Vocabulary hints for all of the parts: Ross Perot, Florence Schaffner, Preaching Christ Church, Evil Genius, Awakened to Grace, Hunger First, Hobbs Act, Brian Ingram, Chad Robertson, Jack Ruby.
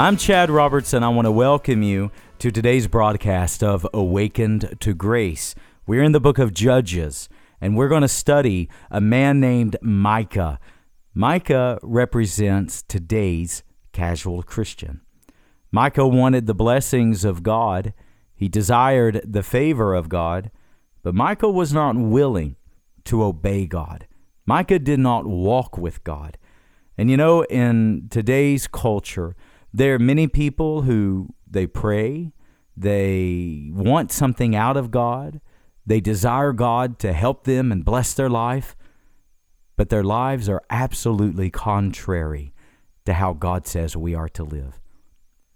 I'm Chad Robertson. I want to welcome you to today's broadcast of Awakened to Grace. We're in the book of Judges, and we're going to study a man named Micah. Micah represents today's casual Christian. Micah wanted the blessings of God. He desired the favor of God, but Micah was not willing to obey God. Micah did not walk with God. And you know, in today's culture, there are many people who they pray, they want something out of God, they desire God to help them and bless their life, but their lives are absolutely contrary to how God says we are to live.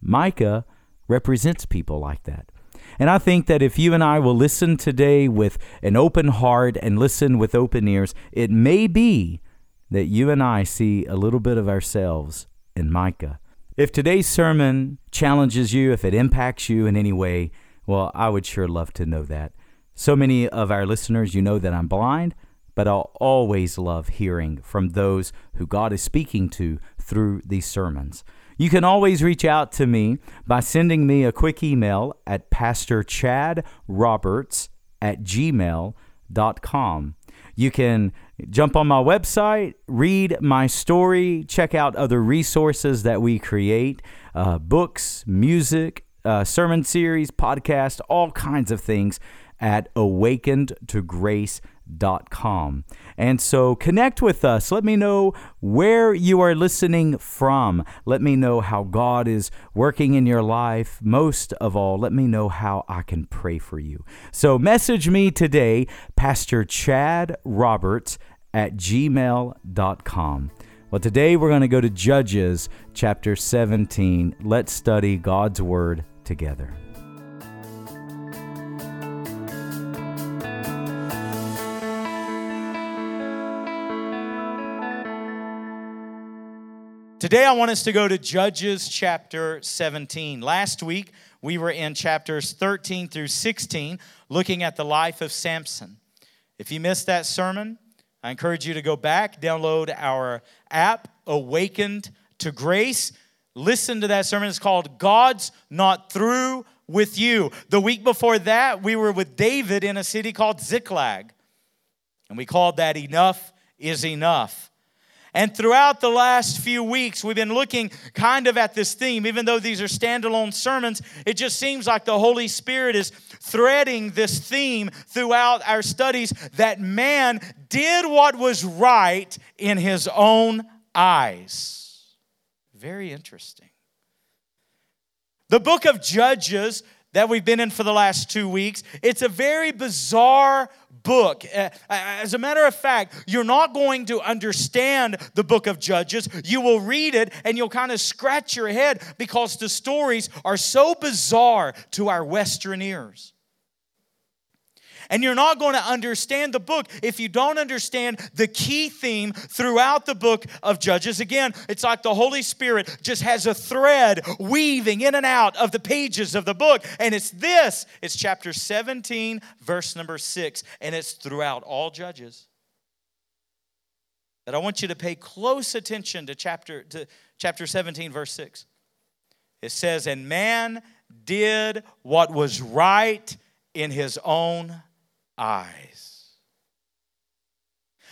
Micah represents people like that. And I think that if you and I will listen today with an open heart and listen with open ears, it may be that you and I see a little bit of ourselves in Micah. If today's sermon challenges you, if it impacts you in any way, well, I would sure love to know that. So many of our listeners, you know that I'm blind, but I'll always love hearing from those who God is speaking to through these sermons. You can always reach out to me by sending me a quick email at pastorchadroberts@gmail.com. You can jump on my website, read my story, check out other resources that we create, books, music, sermon series, podcasts, all kinds of things at awakenedtograce.com. And so connect with us. Let me know where you are listening from. Let me know how God is working in your life. Most of all, let me know how I can pray for you. So message me today, pastorchadroberts@gmail.com. Well, today we're going to go to Judges chapter 17. Let's study God's Word together. Today I want us to go to Judges chapter 17. Last week we were in chapters 13 through 16 looking at the life of Samson. If you missed that sermon, I encourage you to go back, download our app, Awakened to Grace. Listen to that sermon. It's called God's Not Through With You. The week before that we were with David in a city called Ziklag, and we called that Enough is Enough. And throughout the last few weeks, we've been looking kind of at this theme. Even though these are standalone sermons, it just seems like the Holy Spirit is threading this theme throughout our studies, that man did what was right in his own eyes. Very interesting. The book of Judges that we've been in for the last 2 weeks, it's a very bizarre book. As a matter of fact, you're not going to understand the book of Judges. You will read it and you'll kind of scratch your head because the stories are so bizarre to our Western ears. And you're not going to understand the book if you don't understand the key theme throughout the book of Judges. Again, it's like the Holy Spirit just has a thread weaving in and out of the pages of the book. And it's this. It's chapter 17, verse number 6. And it's throughout all Judges. That I want you to pay close attention to chapter 17, verse 6. It says, "And man did what was right in his own eyes."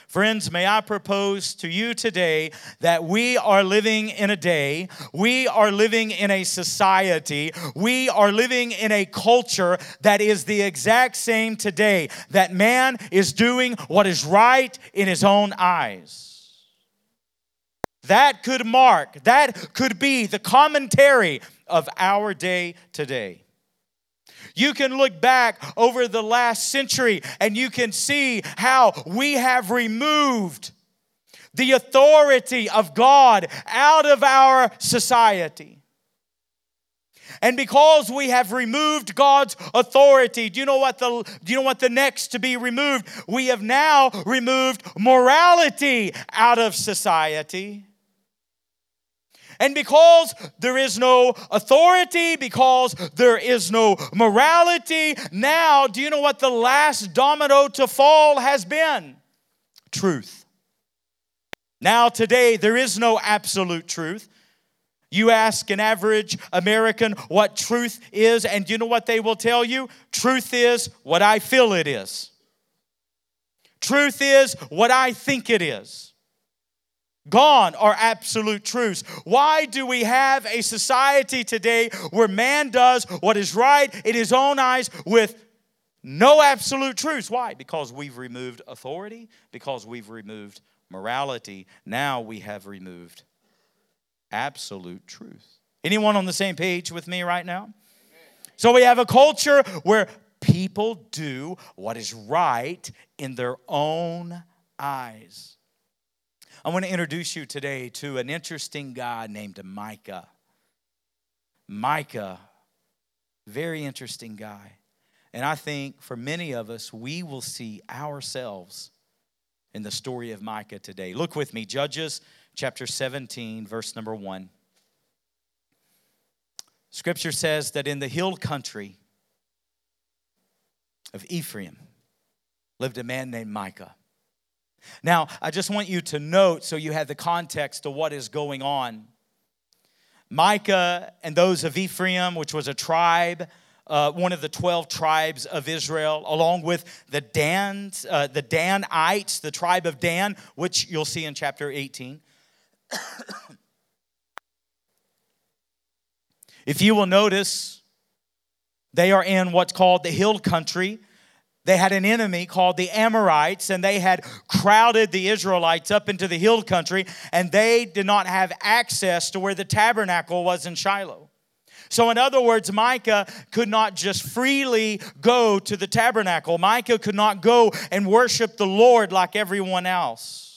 Friends, may I propose to you today that we are living in a day, we are living in a society, we are living in a culture that is the exact same today, that man is doing what is right in his own eyes. That could be the commentary of our day today. You can look back over the last century and you can see how we have removed the authority of God out of our society. And because we have removed God's authority, do you know what the next to be removed? We have now removed morality out of society. And because there is no authority, because there is no morality, now do you know what the last domino to fall has been? Truth. Now today there is no absolute truth. You ask an average American what truth is, and you know what they will tell you? Truth is what I feel it is. Truth is what I think it is. Gone are absolute truths. Why do we have a society today where man does what is right in his own eyes with no absolute truths? Why? Because we've removed authority, because we've removed morality. Now we have removed absolute truth. Anyone on the same page with me right now? Amen. So we have a culture where people do what is right in their own eyes. I want to introduce you today to an interesting guy named Micah. Micah, very interesting guy. And I think for many of us, we will see ourselves in the story of Micah today. Look with me, Judges chapter 17, verse number 1. Scripture says that in the hill country of Ephraim lived a man named Micah. Now, I just want you to note so you have the context to what is going on. Micah and those of Ephraim, which was a tribe, one of the 12 tribes of Israel, along with the Danites, the tribe of Dan, which you'll see in chapter 18. If you will notice, they are in what's called the hill country. They had an enemy called the Amorites, and they had crowded the Israelites up into the hill country, and they did not have access to where the tabernacle was in Shiloh. So in other words, Micah could not just freely go to the tabernacle. Micah could not go and worship the Lord like everyone else.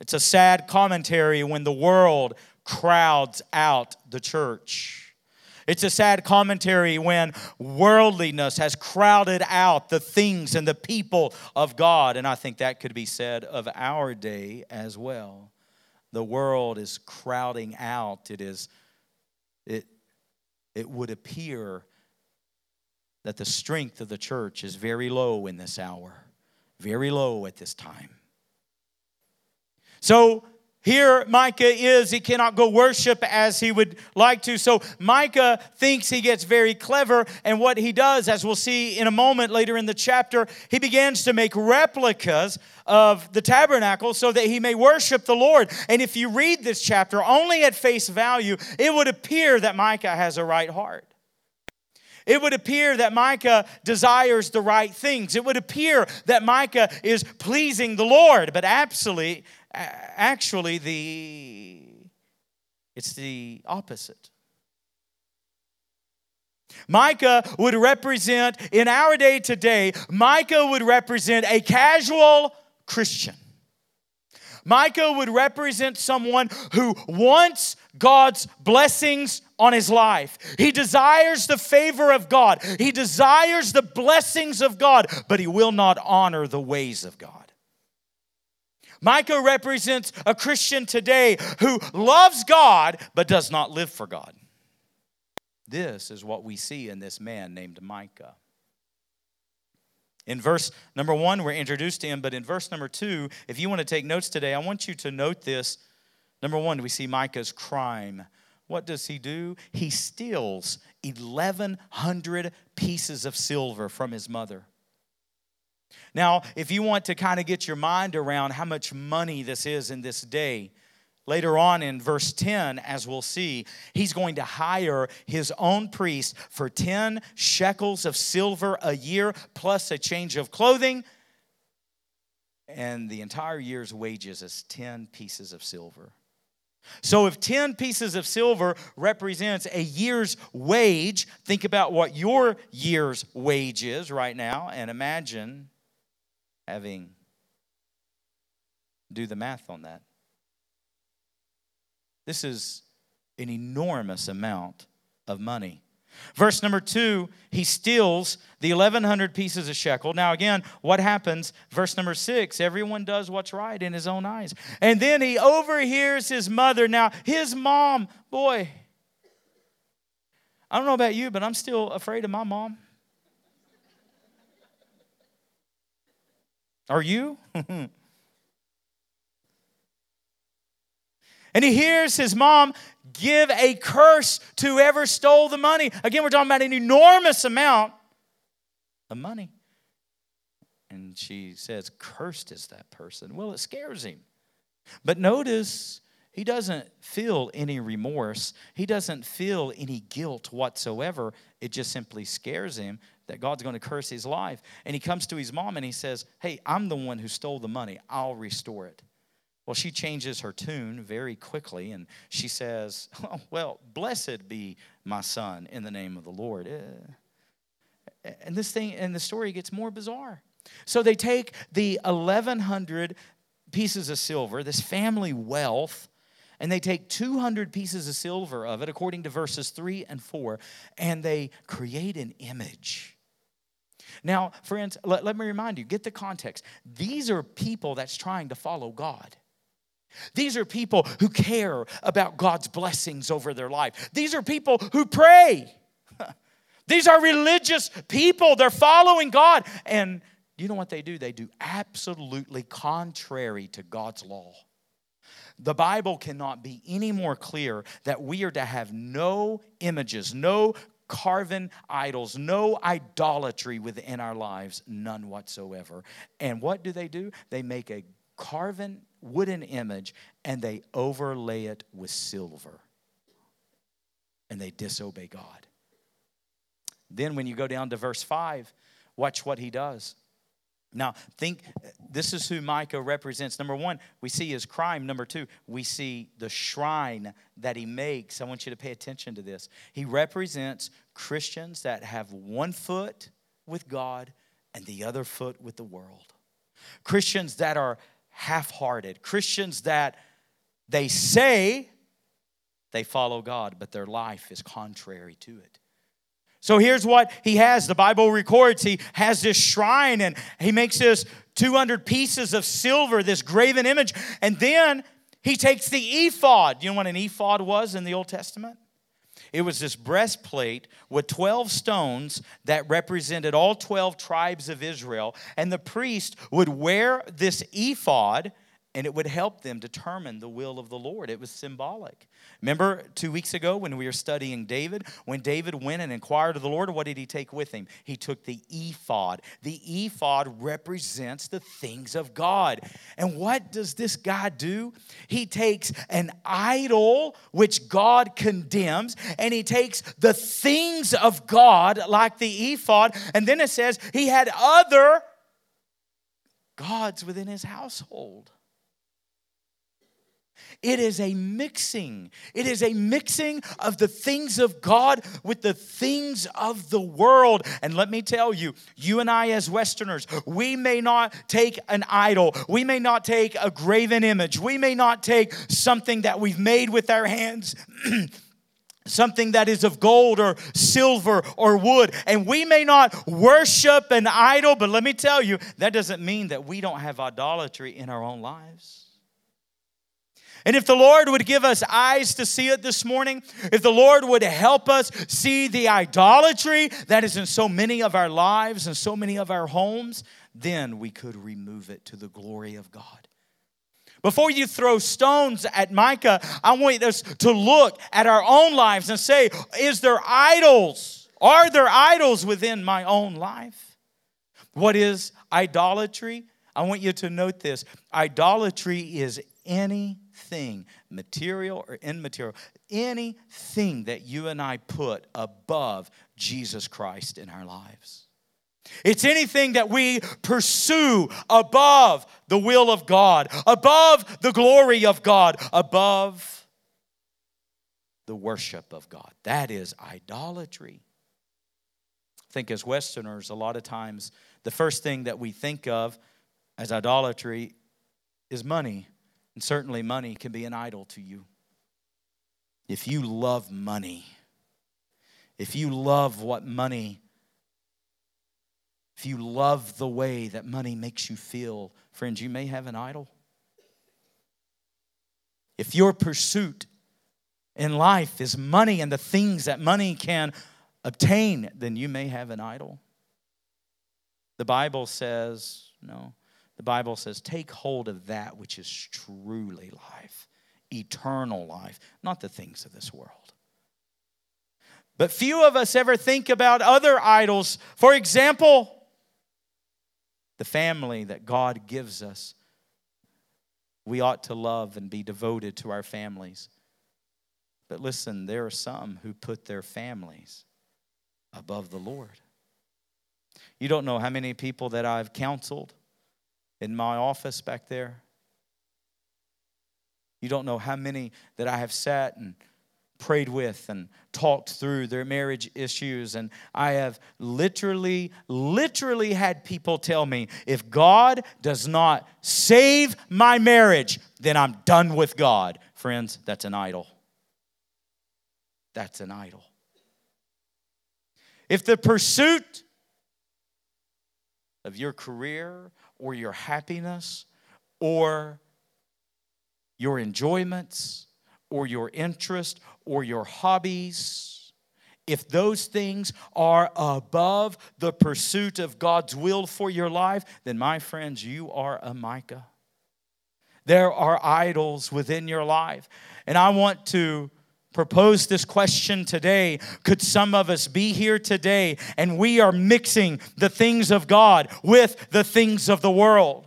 It's a sad commentary when the world crowds out the church. It's a sad commentary when worldliness has crowded out the things and the people of God. And I think that could be said of our day as well. The world is crowding out. It would appear that the strength of the church is very low in this hour, very low at this time. So here Micah is, he cannot go worship as he would like to. So Micah thinks he gets very clever, and what he does, as we'll see in a moment later in the chapter, he begins to make replicas of the tabernacle so that he may worship the Lord. And if you read this chapter only at face value, it would appear that Micah has a right heart. It would appear that Micah desires the right things. It would appear that Micah is pleasing the Lord, but actually, it's the opposite. Micah would represent, in our day today, Micah would represent a casual Christian. Micah would represent someone who wants God's blessings on his life. He desires the favor of God. He desires the blessings of God, but he will not honor the ways of God. Micah represents a Christian today who loves God but does not live for God. This is what we see in this man named Micah. In verse number 1, we're introduced to him, but in verse number 2, if you want to take notes today, I want you to note this. Number 1, we see Micah's crime. What does he do? He steals 1,100 pieces of silver from his mother. Now, if you want to kind of get your mind around how much money this is in this day, later on in verse 10, as we'll see, he's going to hire his own priest for 10 shekels of silver a year, plus a change of clothing, and the entire year's wages is 10 pieces of silver. So if 10 pieces of silver represents a year's wage, think about what your year's wage is right now, and imagine do the math on that. This is an enormous amount of money. Verse number 2, he steals the 1,100 pieces of shekel. Now again, what happens? Verse number 6, everyone does what's right in his own eyes. And then he overhears his mother. Now his mom, boy, I don't know about you, but I'm still afraid of my mom. Are you? And he hears his mom give a curse to whoever stole the money. Again, we're talking about an enormous amount of money. And she says, cursed is that person. Well, it scares him. But notice, he doesn't feel any remorse. He doesn't feel any guilt whatsoever. It just simply scares him that God's going to curse his life. And he comes to his mom and he says, hey, I'm the one who stole the money. I'll restore it. Well, she changes her tune very quickly, and she says, oh, well, blessed be my son in the name of the Lord. And this thing, and the story gets more bizarre. So they take the 1,100 pieces of silver, this family wealth, and they take 200 pieces of silver of it, according to verses 3 and 4, and they create an image. Now, friends, let me remind you, get the context. These are people that's trying to follow God. These are people who care about God's blessings over their life. These are people who pray. These are religious people. They're following God. And you know what they do? They do absolutely contrary to God's law. The Bible cannot be any more clear that we are to have no images, no carven idols, no idolatry within our lives, none whatsoever. And what do? They make a carven wooden image and they overlay it with silver. And they disobey God. Then when you go down to verse 5, watch what he does. Now, think, this is who Micah represents. Number one, we see his crime. Number two, we see the shrine that he makes. I want you to pay attention to this. He represents Christians that have one foot with God and the other foot with the world. Christians that are half-hearted. Christians that they say they follow God, but their life is contrary to it. So here's what he has. The Bible records he has this shrine and he makes this 200 pieces of silver, this graven image. And then he takes the ephod. You know what an ephod was in the Old Testament? It was this breastplate with 12 stones that represented all 12 tribes of Israel. And the priest would wear this ephod and it would help them determine the will of the Lord. It was symbolic. Remember 2 weeks ago when we were studying David? When David went and inquired of the Lord, what did he take with him? He took the ephod. The ephod represents the things of God. And what does this guy do? He takes an idol, which God condemns, and he takes the things of God, like the ephod, and then it says he had other gods within his household. It is a mixing. It is a mixing of the things of God with the things of the world. And let me tell you, you and I as Westerners, we may not take an idol. We may not take a graven image. We may not take something that we've made with our hands, something that is of gold or silver or wood. And we may not worship an idol, but let me tell you, that doesn't mean that we don't have idolatry in our own lives. And if the Lord would give us eyes to see it this morning, if the Lord would help us see the idolatry that is in so many of our lives and so many of our homes, then we could remove it to the glory of God. Before you throw stones at Micah, I want us to look at our own lives and say, is there idols? Are there idols within my own life? What is idolatry? I want you to note this. Idolatry is anything, material or immaterial, anything that you and I put above Jesus Christ in our lives. It's anything that we pursue above the will of God, above the glory of God, above the worship of God. That is idolatry. I think as Westerners, a lot of times, the first thing that we think of as idolatry is money. And certainly money can be an idol to you. If you love money, if you love what money, if you love the way that money makes you feel, friends, you may have an idol. If your pursuit in life is money and the things that money can obtain, then you may have an idol. The Bible says, no. The Bible says, take hold of that which is truly life, eternal life, not the things of this world. But few of us ever think about other idols. For example, the family that God gives us. We ought to love and be devoted to our families. But listen, there are some who put their families above the Lord. You don't know how many people that I've counseled in my office back there. You don't know how many that I have sat and prayed with and talked through their marriage issues. And I have literally had people tell me, if God does not save my marriage, then I'm done with God. Friends, that's an idol. That's an idol. If the pursuit of your career or your happiness or your enjoyments or your interest or your hobbies, if those things are above the pursuit of God's will for your life, then my friends, you are a Micah. There are idols within your life. And I want to propose this question today. Could some of us be here today and we are mixing the things of God with the things of the world?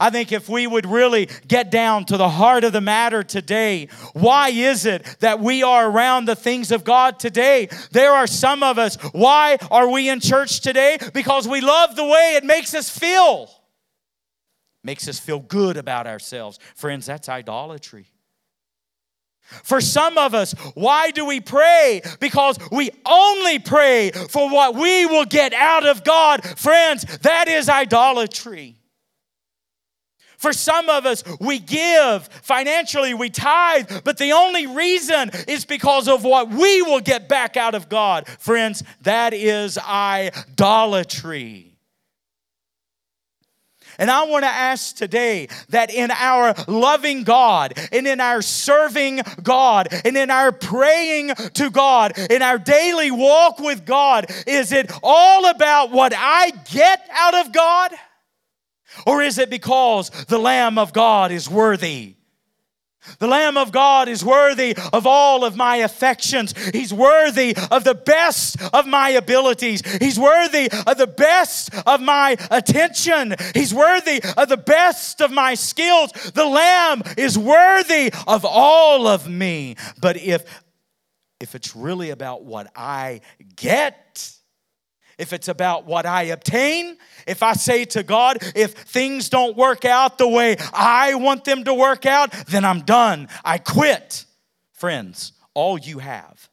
I think if we would really get down to the heart of the matter today, why is it that we are around the things of God today? There are some of us, why are we in church today? Because we love the way it makes us feel. Makes us feel good about ourselves. Friends, that's idolatry. For some of us, why do we pray? Because we only pray for what we will get out of God. Friends, that is idolatry. For some of us, we give financially, we tithe, but the only reason is because of what we will get back out of God. Friends, that is idolatry. And I want to ask today that in our loving God and in our serving God and in our praying to God, in our daily walk with God, is it all about what I get out of God? Or is it because the Lamb of God is worthy? The Lamb of God is worthy of all of my affections. He's worthy of the best of my abilities. He's worthy of the best of my attention. He's worthy of the best of my skills. The Lamb is worthy of all of me. But if it's really about what I get, if it's about what I obtain, if I say to God, if things don't work out the way I want them to work out, then I'm done. I quit. Friends, all you have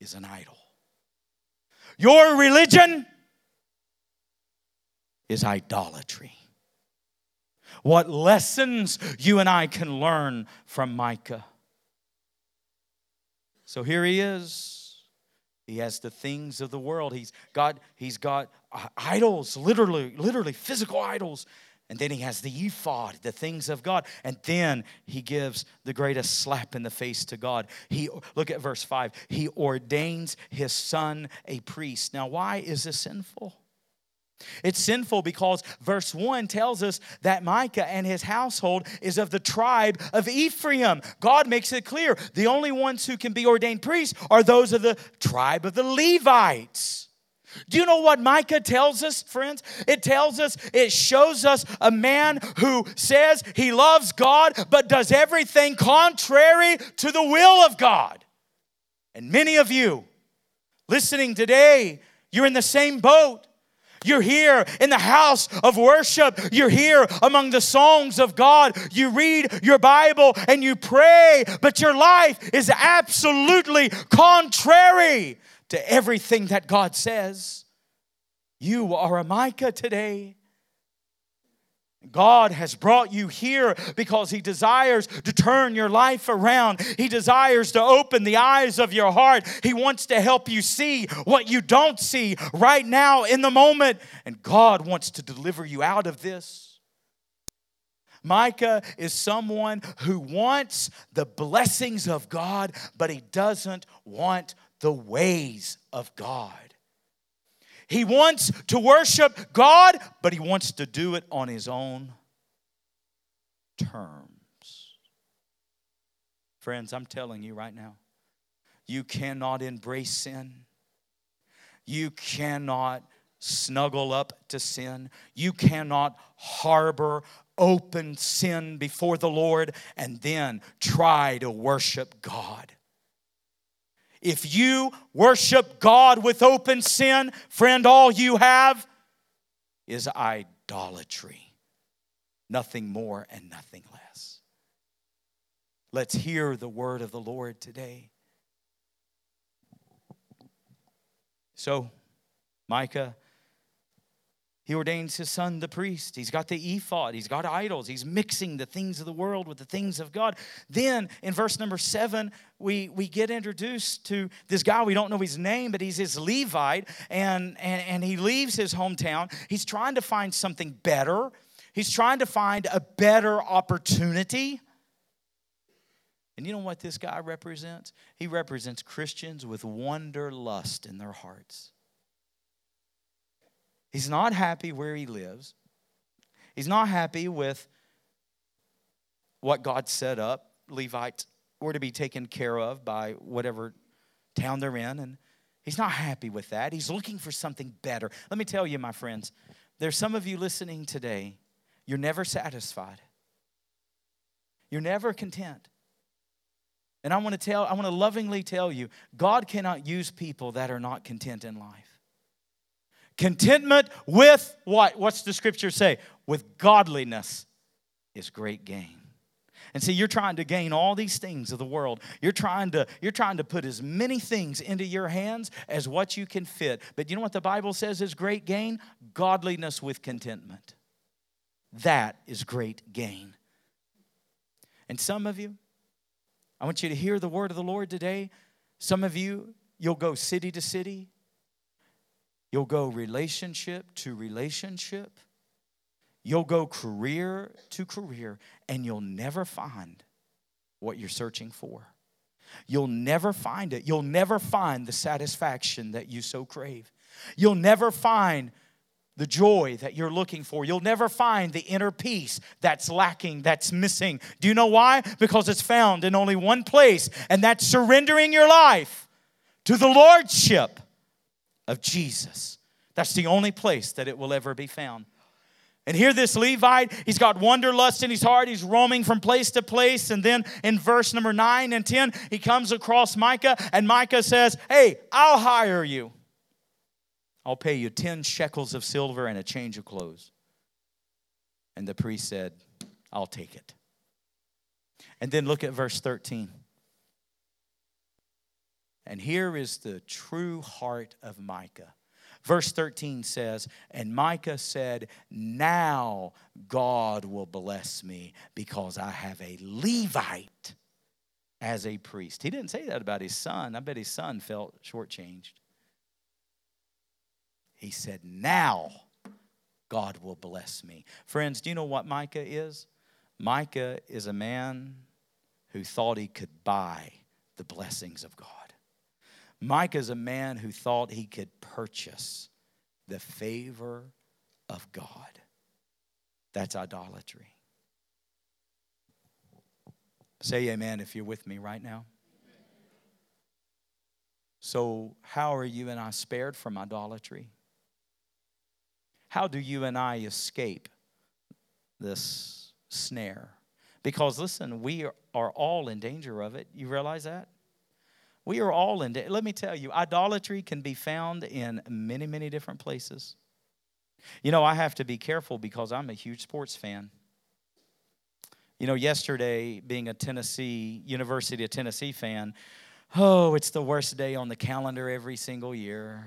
is an idol. Your religion is idolatry. What lessons you and I can learn from Micah. So here he is. He has the things of the world. He's got idols, literally physical idols. And then he has the ephod, the things of God. And then he gives the greatest slap in the face to God. Look at verse 5. He ordains his son a priest. Now, why is this sinful? It's sinful because verse 1 tells us that Micah and his household is of the tribe of Ephraim. God makes it clear. The only ones who can be ordained priests are those of the tribe of the Levites. Do you know what Micah tells us, friends? It tells us, it shows us a man who says he loves God but does everything contrary to the will of God. And many of you listening today, you're in the same boat. You're here in the house of worship. You're here among the songs of God. You read your Bible and you pray, but your life is absolutely contrary to everything that God says. You are a Micah today. God has brought you here because He desires to turn your life around. He desires to open the eyes of your heart. He wants to help you see what you don't see right now in the moment. And God wants to deliver you out of this. Micah is someone who wants the blessings of God, but he doesn't want the ways of God. He wants to worship God, but he wants to do it on his own terms. Friends, I'm telling you right now, you cannot embrace sin. You cannot snuggle up to sin. You cannot harbor open sin before the Lord and then try to worship God. If you worship God with open sin, friend, all you have is idolatry. Nothing more and nothing less. Let's hear the word of the Lord today. So, Micah, he ordains his son the priest. He's got the ephod. He's got idols. He's mixing the things of the world with the things of God. Then, in verse number 7, we get introduced to this guy. We don't know his name, but he's this Levite. And he leaves his hometown. He's trying to find something better. He's trying to find a better opportunity. And you know what this guy represents? He represents Christians with wanderlust in their hearts. He's not happy where he lives. He's not happy with what God set up. Levites were to be taken care of by whatever town they're in. And he's not happy with that. He's looking for something better. Let me tell you, my friends, there's some of you listening today, you're never satisfied. You're never content. And I want to lovingly tell you, God cannot use people that are not content in life. Contentment with what? What's the scripture say? With godliness is great gain. And see, you're trying to gain all these things of the world. You're trying to put as many things into your hands as what you can fit. But you know what the Bible says is great gain? Godliness with contentment. That is great gain. And some of you, I want you to hear the word of the Lord today. Some of you, you'll go city to city. You'll go relationship to relationship. You'll go career to career, and you'll never find what you're searching for. You'll never find it. You'll never find the satisfaction that you so crave. You'll never find the joy that you're looking for. You'll never find the inner peace that's lacking, that's missing. Do you know why? Because it's found in only one place, and that's surrendering your life to the Lordship of Jesus. That's the only place that it will ever be found. And here this Levite, he's got wanderlust in his heart. He's roaming from place to place. And then in verse number 9 and 10, he comes across Micah. And Micah says, hey, I'll hire you. I'll pay you 10 shekels of silver and a change of clothes. And the priest said, I'll take it. And then look at verse 13. And here is the true heart of Micah. Verse 13 says, and Micah said, now God will bless me because I have a Levite as a priest. He didn't say that about his son. I bet his son felt shortchanged. He said, now God will bless me. Friends, do you know what Micah is? Micah is a man who thought he could buy the blessings of God. Micah is a man who thought he could purchase the favor of God. That's idolatry. Say amen if you're with me right now. Amen. So how are you and I spared from idolatry? How do you and I escape this snare? Because listen, we are all in danger of it. You realize that? We are all in it. Let me tell you, idolatry can be found in many, many different places. You know, I have to be careful because I'm a huge sports fan. You know, yesterday, being a University of Tennessee fan, oh, it's the worst day on the calendar every single year.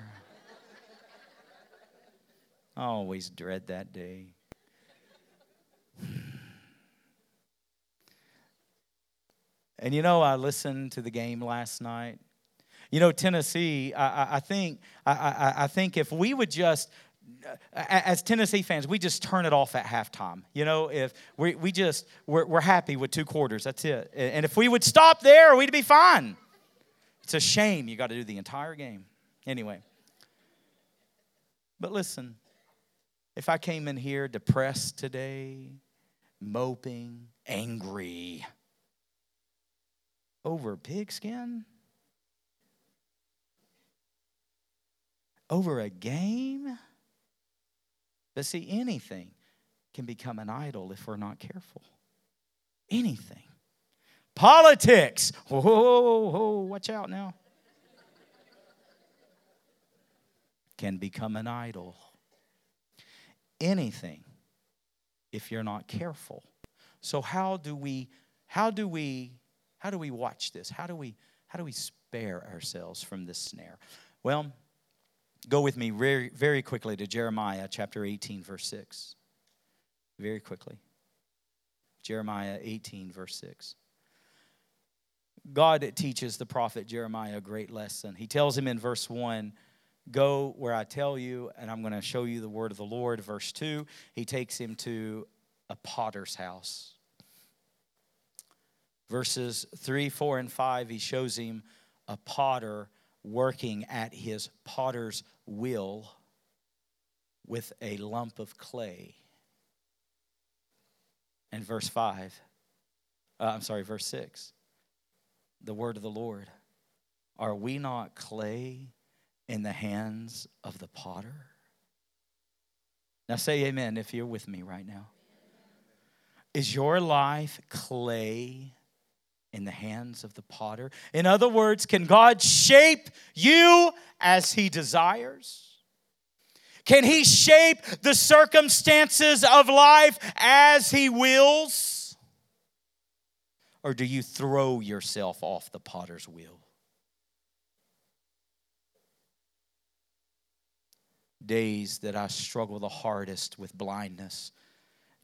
I always dread that day. And, you know, I listened to the game last night. You know, Tennessee, I think if we would just, as Tennessee fans, we just turn it off at halftime. You know, if we're happy with 2 quarters, that's it. And if we would stop there, we'd be fine. It's a shame you got to do the entire game. Anyway. But listen, if I came in here depressed today, moping, angry, over pigskin? Over a game? But see, anything can become an idol if we're not careful. Anything. Politics. Oh, watch out now. Can become an idol. Anything, if you're not careful. So how do we watch this? How do we spare ourselves from this snare? Well, go with me very, very quickly to Jeremiah chapter 18, verse 6. Very quickly. Jeremiah 18, verse 6. God teaches the prophet Jeremiah a great lesson. He tells him in verse 1, "Go where I tell you, and I'm going to show you the word of the Lord." Verse 2, he takes him to a potter's house. Verses 3, 4, and 5, he shows him a potter working at his potter's wheel with a lump of clay. And verse 6, the word of the Lord. "Are we not clay in the hands of the potter?" Now say amen if you're with me right now. Is your life clay in the hands of the potter? In other words, can God shape you as he desires? Can he shape the circumstances of life as he wills? Or do you throw yourself off the potter's wheel? Days that I struggle the hardest with blindness,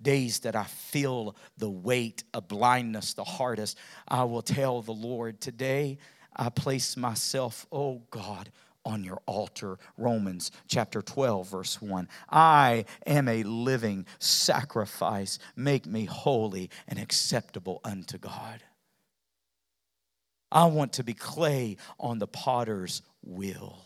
days that I feel the weight of blindness the hardest, I will tell the Lord, "Today I place myself, oh God, on your altar." Romans chapter 12, verse 1. "I am a living sacrifice. Make me holy and acceptable unto God." I want to be clay on the potter's wheel.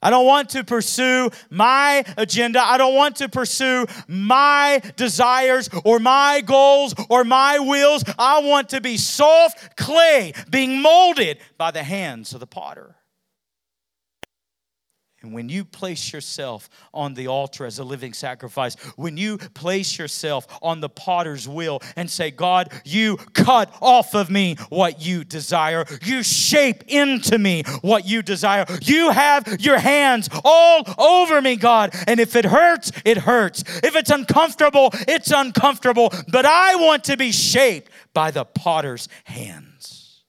I don't want to pursue my agenda. I don't want to pursue my desires or my goals or my wills. I want to be soft clay being molded by the hands of the potter. And when you place yourself on the altar as a living sacrifice, when you place yourself on the potter's wheel and say, "God, you cut off of me what you desire. You shape into me what you desire. You have your hands all over me, God. And if it hurts, it hurts. If it's uncomfortable, it's uncomfortable. But I want to be shaped by the potter's hands."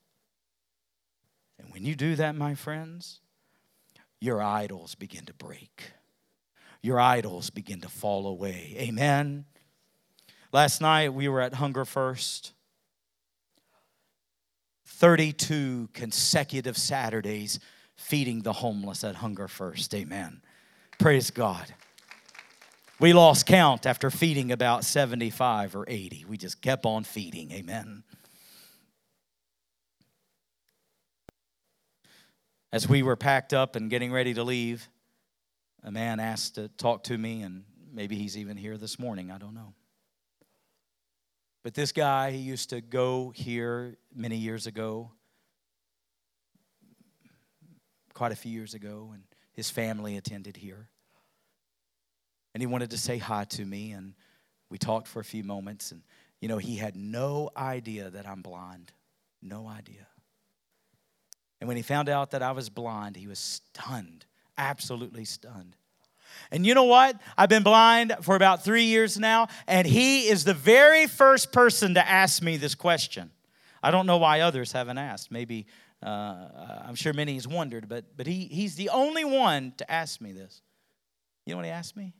And when you do that, my friends, your idols begin to break. Your idols begin to fall away. Amen. Last night we were at Hunger First. 32 consecutive Saturdays feeding the homeless at Hunger First. Amen. Praise God. We lost count after feeding about 75 or 80. We just kept on feeding. Amen. As we were packed up and getting ready to leave, a man asked to talk to me, and maybe he's even here this morning. I don't know. But this guy, he used to go here many years ago, quite a few years ago, and his family attended here. And he wanted to say hi to me, and we talked for a few moments. And, you know, he had no idea that I'm blind. No idea. And when he found out that I was blind, he was stunned, absolutely stunned. And you know what? I've been blind for about 3 years now, and he is the very first person to ask me this question. I don't know why others haven't asked. Maybe, I'm sure many has wondered, but he's the only one to ask me this. You know what he asked me?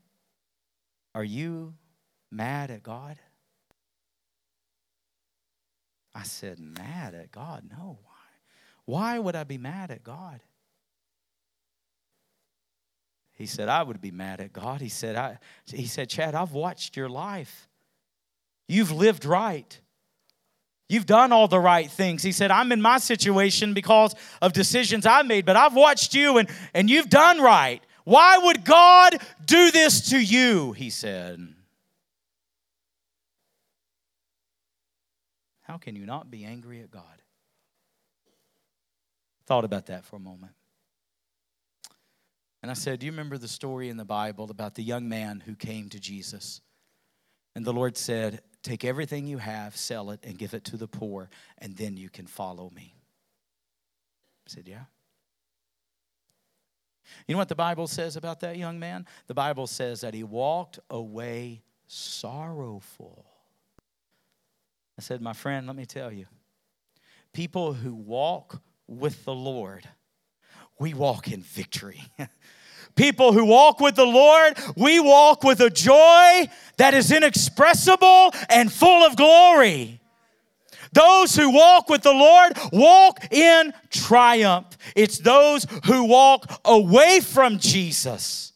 "Are you mad at God?" I said, "Mad at God? No. Why would I be mad at God?" He said, "I would be mad at God." He said, Chad, "I've watched your life. You've lived right. You've done all the right things." He said, "I'm in my situation because of decisions I made, but I've watched you and you've done right. Why would God do this to you?" he said. How can you not be angry at God? Thought about that for a moment. And I said, do you remember the story in the Bible about the young man who came to Jesus? And the Lord said, take everything you have, sell it, and give it to the poor, and then you can follow me. I said, yeah. You know what the Bible says about that young man? The Bible says that he walked away sorrowful. I said, my friend, let me tell you, people who walk with the Lord, we walk in victory. People who walk with the Lord, we walk with a joy that is inexpressible and full of glory. Those who walk with the Lord walk in triumph. It's those who walk away from Jesus.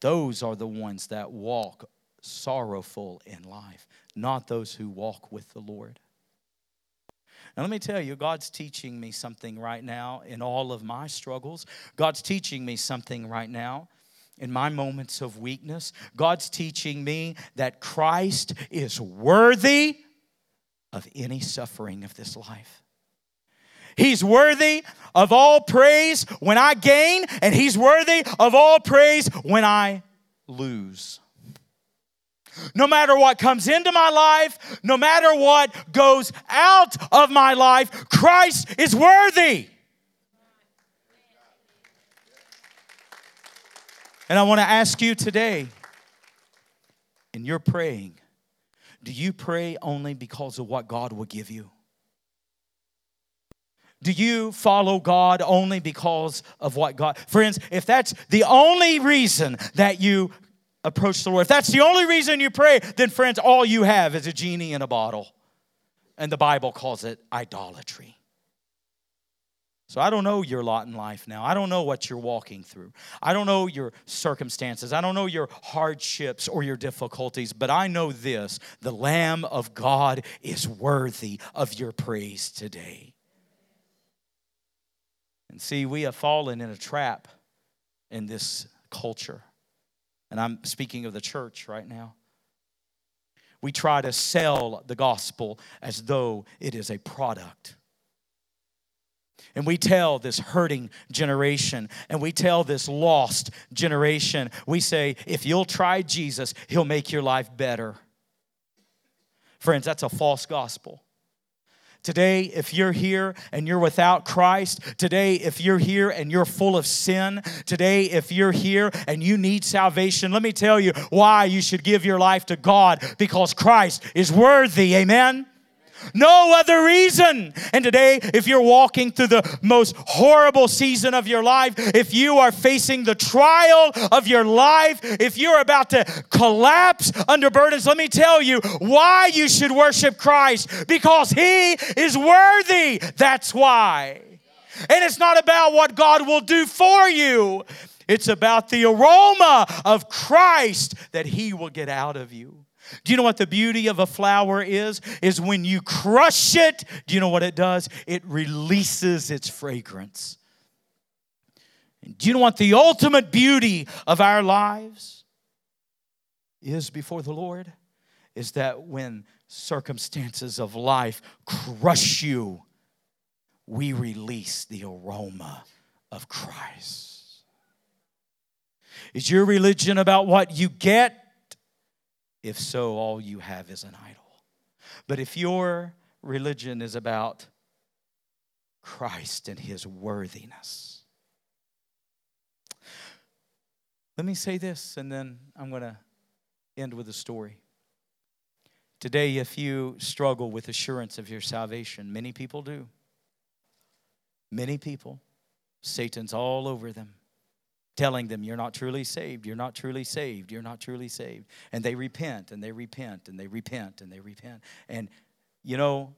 Those are the ones that walk sorrowful in life, not those who walk with the Lord. Now, let me tell you, God's teaching me something right now in all of my struggles. God's teaching me something right now in my moments of weakness. God's teaching me that Christ is worthy of any suffering of this life. He's worthy of all praise when I gain, and He's worthy of all praise when I lose. No matter what comes into my life, no matter what goes out of my life, Christ is worthy. And I want to ask you today, in your praying, do you pray only because of what God will give you? Do you follow God only because of what God... Friends, if that's the only reason that you approach the Lord, if that's the only reason you pray, then friends, all you have is a genie in a bottle. And the Bible calls it idolatry. So I don't know your lot in life now. I don't know what you're walking through. I don't know your circumstances. I don't know your hardships or your difficulties. But I know this, the Lamb of God is worthy of your praise today. And see, we have fallen in a trap in this culture. And I'm speaking of the church right now. We try to sell the gospel as though it is a product. And we tell this hurting generation, and we tell this lost generation, we say, if you'll try Jesus, He'll make your life better. Friends, that's a false gospel. Today, if you're here and you're without Christ, today, if you're here and you're full of sin, today, if you're here and you need salvation, let me tell you why you should give your life to God, because Christ is worthy, amen? No other reason. And today, if you're walking through the most horrible season of your life, if you are facing the trial of your life, if you're about to collapse under burdens, let me tell you why you should worship Christ. Because He is worthy. That's why. And it's not about what God will do for you. It's about the aroma of Christ that He will get out of you. Do you know what the beauty of a flower is? Is when you crush it, do you know what it does? It releases its fragrance. And do you know what the ultimate beauty of our lives is before the Lord? Is that when circumstances of life crush you, we release the aroma of Christ. Is your religion about what you get? If so, all you have is an idol. But if your religion is about Christ and His worthiness. Let me say this, and then I'm going to end with a story. Today, if you struggle with assurance of your salvation, many people do. Many people, Satan's all over them, telling them, you're not truly saved, you're not truly saved, you're not truly saved. And they repent, and they repent, and they repent, and they repent. And, you know,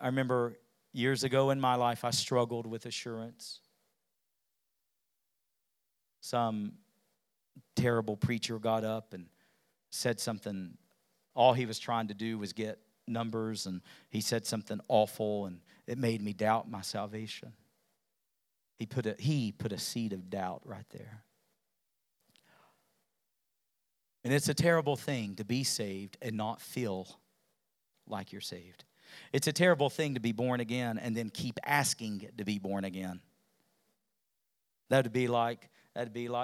I remember years ago in my life, I struggled with assurance. Some terrible preacher got up and said something. All he was trying to do was get numbers, and he said something awful, and it made me doubt my salvation. He put a seed of doubt right there. And it's a terrible thing to be saved and not feel like you're saved. It's a terrible thing to be born again and then keep asking to be born again. That'd be like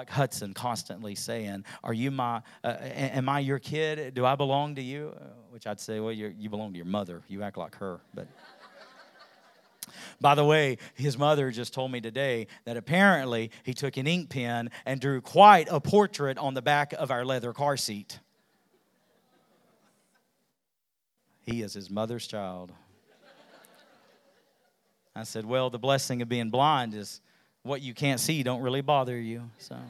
Hudson constantly saying, "Are you my? Am I your kid? Do I belong to you?" Which I'd say, "Well, you belong to your mother. You act like her." But by the way, his mother just told me today that apparently he took an ink pen and drew quite a portrait on the back of our leather car seat. He is his mother's child. I said, "Well, the blessing of being blind is." What you can't see don't really bother you. So,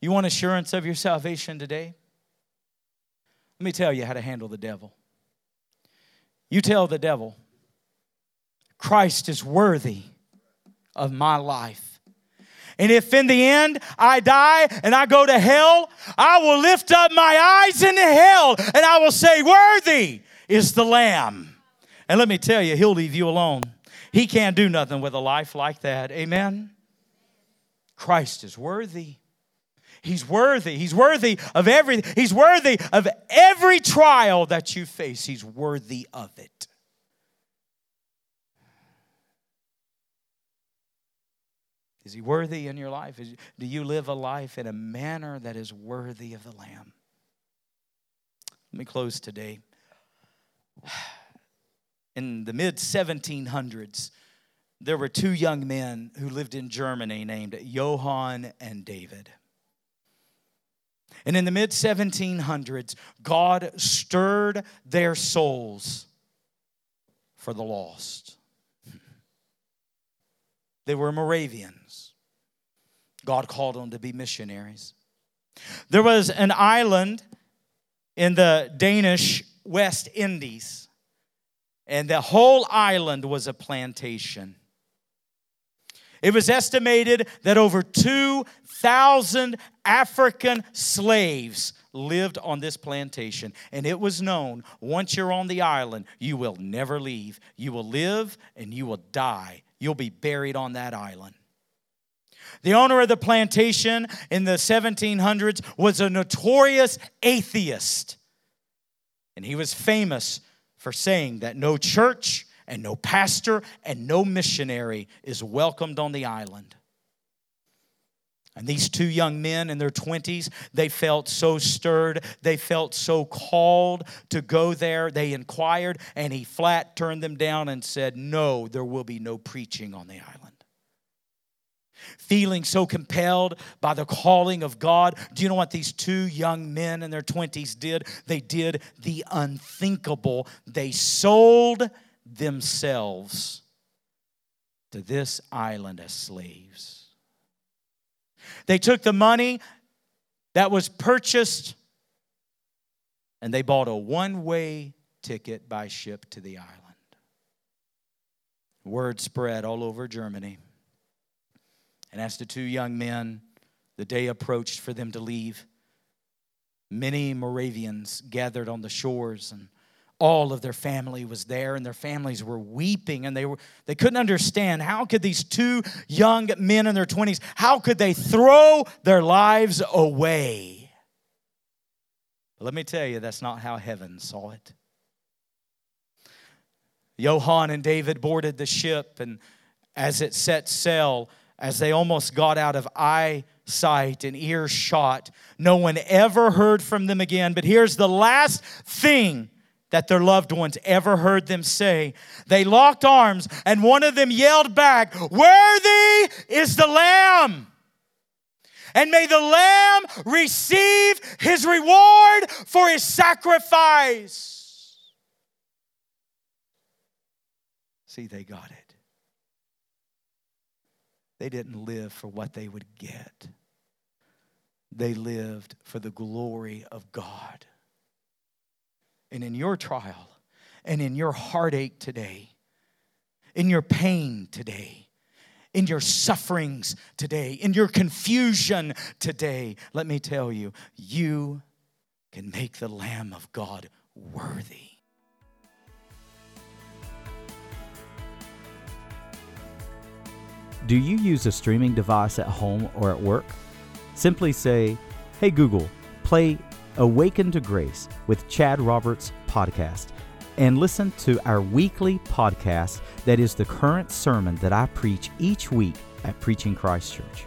you want assurance of your salvation today? Let me tell you how to handle the devil. You tell the devil, Christ is worthy of my life. And if in the end I die and I go to hell, I will lift up my eyes into hell and I will say, worthy is the Lamb. And let me tell you, he'll leave you alone. He can't do nothing with a life like that. Amen? Christ is worthy. He's worthy. He's worthy of everything. He's worthy of every trial that you face. He's worthy of it. Is he worthy in your life? Do you live a life in a manner that is worthy of the Lamb? Let me close today. In the mid-1700s, there were two young men who lived in Germany named Johann and David. And in the mid-1700s, God stirred their souls for the lost. They were Moravians. God called them to be missionaries. There was an island in the Danish West Indies, and the whole island was a plantation. It was estimated that over 2,000 African slaves lived on this plantation, and it was known, once you're on the island, you will never leave. You will live and you will die. You'll be buried on that island. The owner of the plantation in the 1700s was a notorious atheist. And he was famous for saying that no church and no pastor and no missionary is welcomed on the island. And these two young men in their 20s, they felt so stirred. They felt so called to go there. They inquired, and he flat turned them down and said, no, there will be no preaching on the island. Feeling so compelled by the calling of God. Do you know what these two young men in their 20s did? They did the unthinkable. They sold themselves to this island as slaves. They took the money that was purchased and they bought a one-way ticket by ship to the island. Word spread all over Germany. And as the two young men, the day approached for them to leave, many Moravians gathered on the shores, and all of their family was there, and their families were weeping, and they couldn't understand, how could these two young men in their 20s, how could they throw their lives away? But let me tell you, that's not how heaven saw it. Johann and David boarded the ship, and as it set sail, as they almost got out of eyesight and earshot, no one ever heard from them again. But here's the last thing that their loved ones ever heard them say. They locked arms, and one of them yelled back, worthy is the Lamb, and may the Lamb receive his reward for his sacrifice. See, they got it. They didn't live for what they would get. They lived for the glory of God. And in your trial, and in your heartache today, in your pain today, in your sufferings today, in your confusion today, let me tell you, you can make the Lamb of God worthy. Do you use a streaming device at home or at work? Simply say, hey Google, play Awakened to Grace with Chad Roberts podcast and listen to our weekly podcast that is the current sermon that I preach each week at Preaching Christ Church.